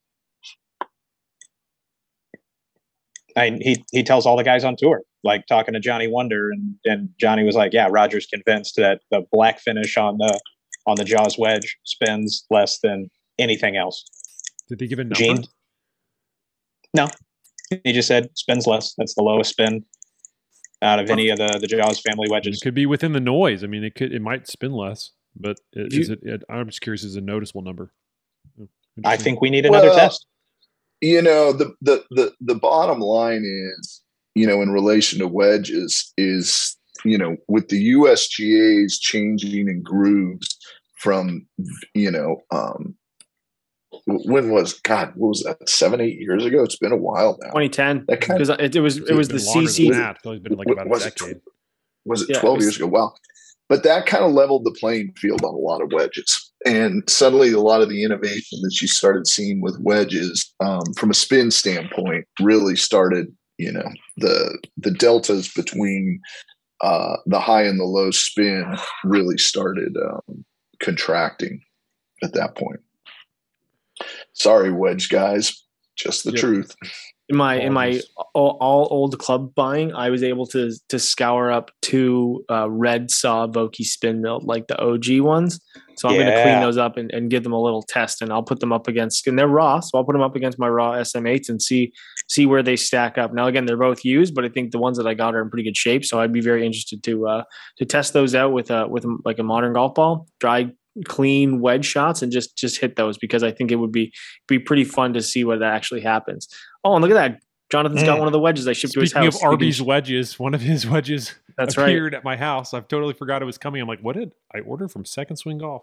And he tells all the guys on tour, like talking to Johnny Wonder, and Johnny was like, yeah, Roger's convinced that the black finish on the Jaws wedge spins less than anything else. Did they give a number? Gene? No. He just said spins less. That's the lowest spin out of any of the Jaws family wedges. It could be within the noise. I mean, it might spin less, but I'm just curious, is it a noticeable number? I think we need another test. You know, the bottom line is, you know, in relation to wedges is, you know, with the USGA's changing in grooves from, you know, what was that 7-8 years ago? It's been a while now. 2010, because it was the CC. Was it 12 years ago? Wow. But that kind of leveled the playing field on a lot of wedges. And suddenly a lot of the innovation that you started seeing with wedges from a spin standpoint really started, you know, the deltas between the high and the low spin really started contracting at that point. Sorry, wedge guys, just the truth. In my all old club buying, I was able to scour up two red saw Vokey spin milled, like the OG ones. So I'm going to clean those up and give them a little test, and I'll put them up against, and they're raw, so I'll put them up against my raw SM8s and see where they stack up. Now again, they're both used, but I think the ones that I got are in pretty good shape. So I'd be very interested to test those out with like a modern golf ball, dry, clean wedge shots, and just hit those, because I think it would be pretty fun to see what actually happens. Oh, and look at that. Jonathan's got one of the wedges I shipped to his house. Speaking of Arby's wedges, one of his wedges appeared at my house. I've totally forgot it was coming. I'm like, what did I order from Second Swing Golf?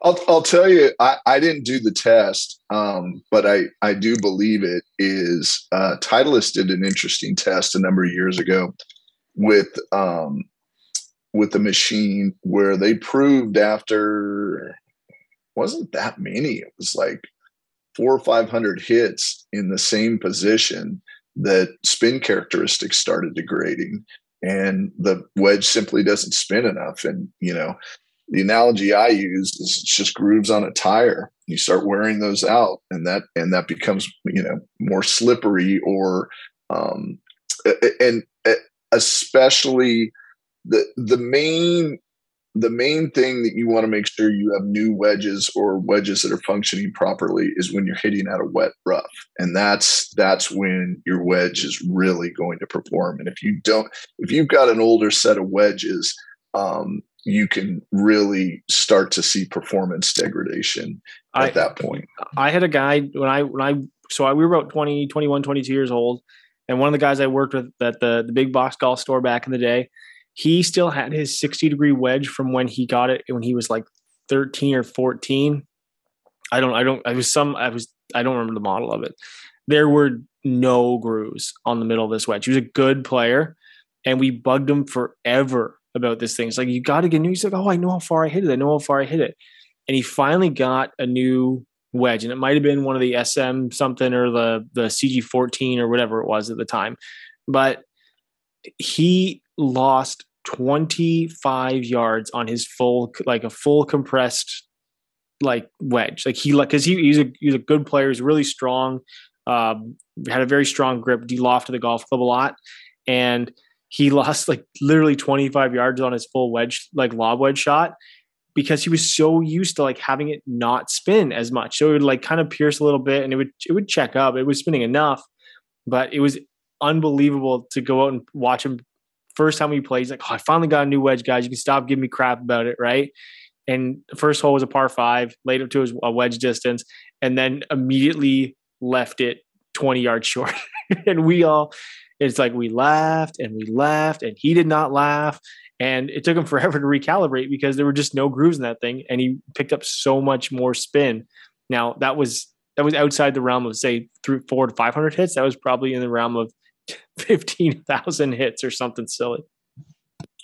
I'll tell you, I didn't do the test, but I do believe it is. Titleist did an interesting test a number of years ago with a machine where they proved after, wasn't that many, it was like 400 or 500 hits in the same position, that spin characteristics started degrading and the wedge simply doesn't spin enough. And, you know, the analogy I use is it's just grooves on a tire. You start wearing those out and that becomes, you know, more slippery, or, and especially the main thing that you want to make sure you have new wedges or wedges that are functioning properly is when you're hitting at a wet rough. And that's when your wedge is really going to perform. And if you've got an older set of wedges, you can really start to see performance degradation at that point. I had a guy we were about 20, 21, 22 years old. And one of the guys I worked with at the big box golf store back in the day, he still had his 60-degree wedge from when he got it when he was like 13 or 14. I don't remember the model of it. There were no grooves on the middle of this wedge. He was a good player, and we bugged him forever about this thing. It's like, you got to get new. He's like, oh, I know how far I hit it. And he finally got a new wedge, and it might have been one of the SM something or the CG14 or whatever it was at the time. But he lost 25 yards on his full compressed wedge. He's a good player. He's really strong, had a very strong grip, de-lofted the golf club a lot, and he lost literally 25 yards on his full wedge, lob wedge shot, because he was so used to having it not spin as much. So it would kind of pierce a little bit, and it would check up. It was spinning enough, but it was unbelievable to go out and watch him. First time we played, he's like, oh, I finally got a new wedge, guys. You can stop giving me crap about it, right? And the first hole was a par 5, laid up to a wedge distance, and then immediately left it 20 yards short. And we laughed and we laughed, and he did not laugh. And it took him forever to recalibrate because there were just no grooves in that thing, and he picked up so much more spin. Now, that was outside the realm of, say, 400 to 500 hits. That was probably in the realm of 15,000 hits or something silly.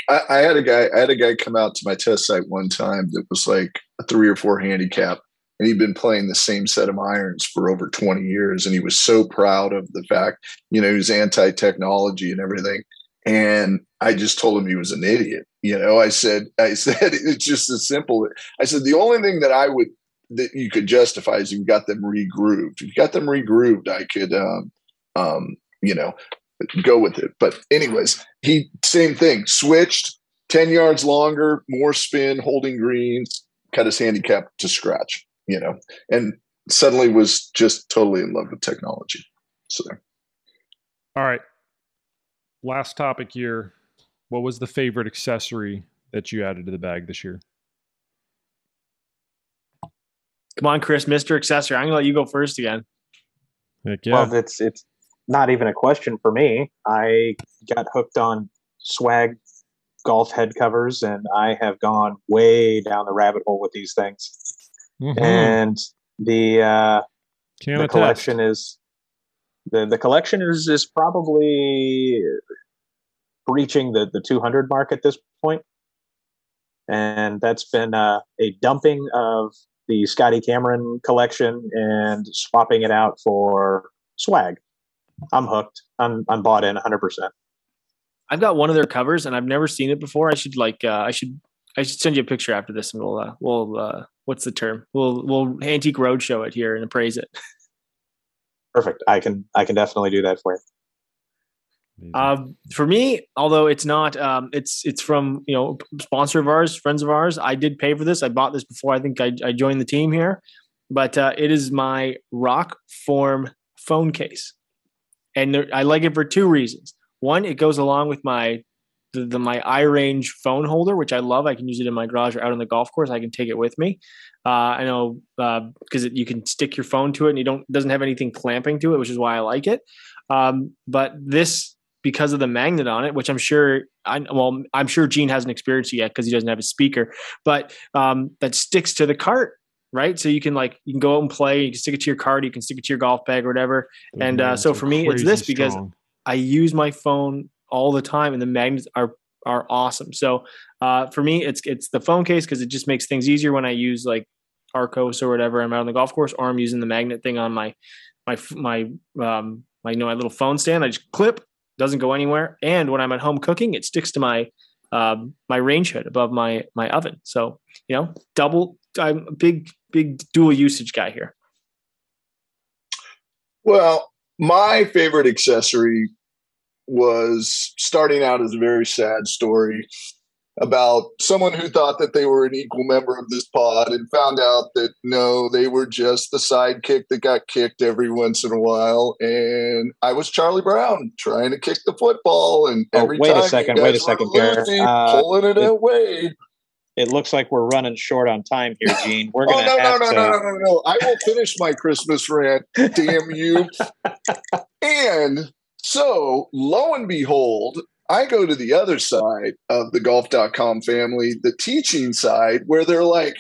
I had a guy come out to my test site one time that was like a 3 or 4 handicap, and he'd been playing the same set of irons for over 20 years. And he was so proud of the fact, you know, he was anti-technology and everything. And I just told him he was an idiot. You know, I said, it's just as simple. I said, the only thing that you could justify is you got them regrooved. If you got them regrooved, I could, you know, go with it. But anyways, he, same thing, switched 10 yards longer, more spin, holding greens, cut his handicap to scratch, you know, and suddenly was just totally in love with technology. So, all right. Last topic here. What was the favorite accessory that you added to the bag this year? Come on, Chris, Mr. Accessory. I'm going to let you go first again. Heck yeah. Well, it's not even a question for me. I got hooked on swag golf head covers, and I have gone way down the rabbit hole with these things. Mm-hmm. And the collection is the collection is probably breaching the 200 mark at this point. And that's been a dumping of the Scotty Cameron collection and swapping it out for swag. I'm hooked. I'm bought in 100%. I've got one of their covers and I've never seen it before. I should I should send you a picture after this, and we'll what's the term? We'll Antique Roadshow it here and appraise it. Perfect. I can definitely do that for you. For me, although it's not, it's from, you know, sponsor of ours, friends of ours. I did pay for this. I bought this before I think I joined the team here, but it is my Rockform phone case, and I like it for 2 reasons. One, it goes along with my iRange phone holder, which I love. I can use it in my garage or out on the golf course. I can take it with me. I know because you can stick your phone to it, and it doesn't have anything clamping to it, which is why I like it. But this, because of the magnet on it, which I'm sure Gene hasn't experienced it yet because he doesn't have a speaker, but that sticks to the cart, right? So you can go out and play. You can stick it to your cart. You can stick it to your golf bag or whatever. And so for me, it's this because I use my phone all the time, and the magnets are awesome. So for me, it's the phone case because it just makes things easier when I use like Arcos or whatever. I'm out on the golf course, or I'm using the magnet thing on my little phone stand. I just clip, doesn't go anywhere. And when I'm at home cooking, it sticks to my range hood above my oven. So, you know, I'm a big dual usage guy here. Well, my favorite accessory was starting out as a very sad story about someone who thought that they were an equal member of this pod and found out that no, they were just the sidekick that got kicked every once in a while. And I was Charlie Brown trying to kick the football. And wait a second, losing, pulling it away. It looks like we're running short on time here, Gene. We're going No. I will finish my Christmas rant. Damn you. And so lo and behold, I go to the other side of the golf.com family, the teaching side, where they're like,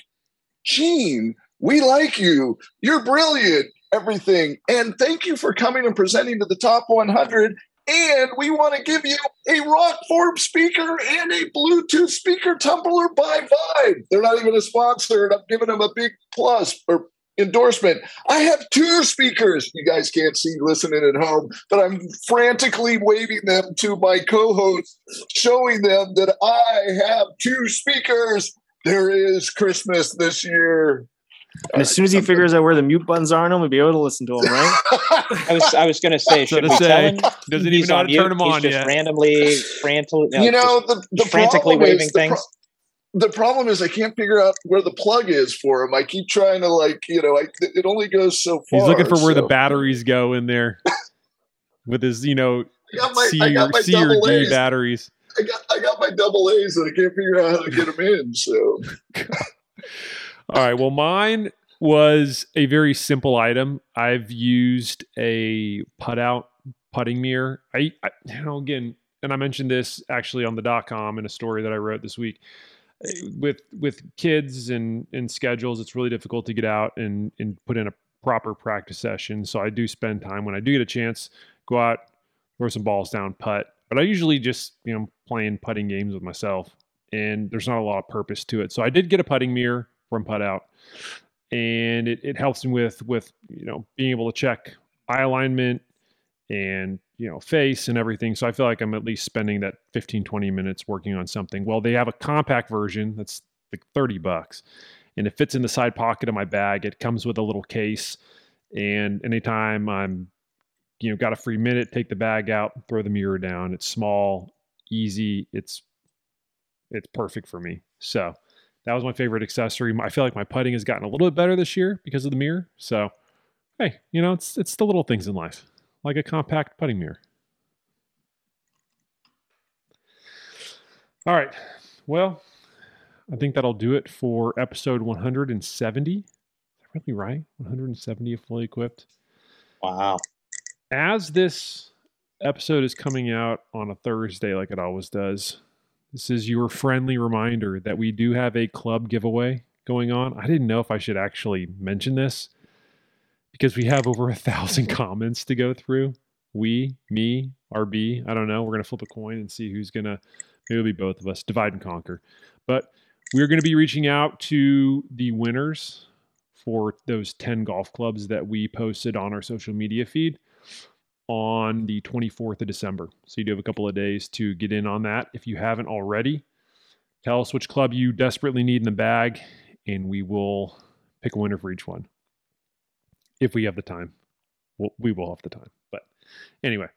Gene, we like you. You're brilliant, everything. And thank you for coming and presenting to the top 100. And we want to give you a Rockform speaker and a Bluetooth speaker tumbler by Vibe. They're not even a sponsor, and I'm giving them a big plus or endorsement. I have 2 speakers. You guys can't see listening at home, but I'm frantically waving them to my co-host, showing them that I have 2 speakers. There is Christmas this year. And as soon as he figures out where the mute buttons are on him, we'll be able to listen to him, right? I was going to say, should we tell him? Doesn't even know how to turn him on. He's just randomly, frantically waving things. The problem is I can't figure out where the plug is for him. I keep trying to it only goes so far. He's looking for where the batteries go in there with his, you know, C or D batteries. I got my double A's and I can't figure out how to get them in, so... All right. Well, mine was a very simple item. I've used a Putout putting mirror. I mentioned this actually on the .com in a story that I wrote this week. With kids and schedules, it's really difficult to get out and put in a proper practice session. So I do spend time when I do get a chance, go out, throw some balls down, putt. But I usually just, you know, playing putting games with myself, and there's not a lot of purpose to it. So I did get a putting mirror from Putout, and it helps me with you know, being able to check eye alignment and, you know, face and everything. So I feel like I'm at least spending that 15, 20 minutes working on something. Well, they have a compact version that's like $30, and it fits in the side pocket of my bag. It comes with a little case, and anytime I'm, you know, got a free minute, take the bag out, throw the mirror down. It's small, easy. It's perfect for me. So that was my favorite accessory. I feel like my putting has gotten a little bit better this year because of the mirror. So, hey, you know, it's the little things in life, like a compact putting mirror. All right. Well, I think that'll do it for episode 170. Is that really right? 170 of Fully Equipped. Wow. As this episode is coming out on a Thursday, like it always does, this is your friendly reminder that we do have a club giveaway going on. I didn't know if I should actually mention this because we have over 1,000 comments to go through. We, me, RB, I don't know. We're going to flip a coin and see who's going to, maybe it'll be both of us, divide and conquer. But we're going to be reaching out to the winners for those 10 golf clubs that we posted on our social media feed on the 24th of December. So you do have a couple of days to get in on that. If you haven't already, tell us which club you desperately need in the bag, and we will pick a winner for each one. If we have the time, we will have the time. But anyway,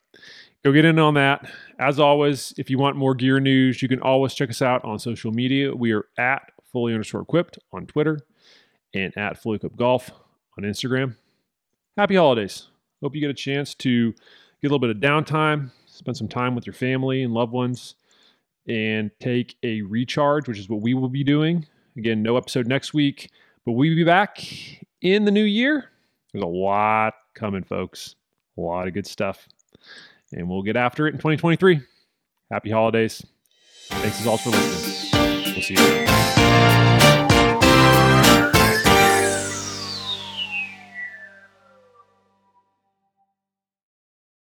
go get in on that. As always, if you want more gear news, you can always check us out on social media. We are at fully_equipped on Twitter and at fully_equipped golf on Instagram. Happy holidays. Hope you get a chance to get a little bit of downtime, spend some time with your family and loved ones, and take a recharge, which is what we will be doing. Again, no episode next week, but we'll be back in the new year. There's a lot coming, folks. A lot of good stuff. And we'll get after it in 2023. Happy holidays. Thanks as always for listening. We'll see you.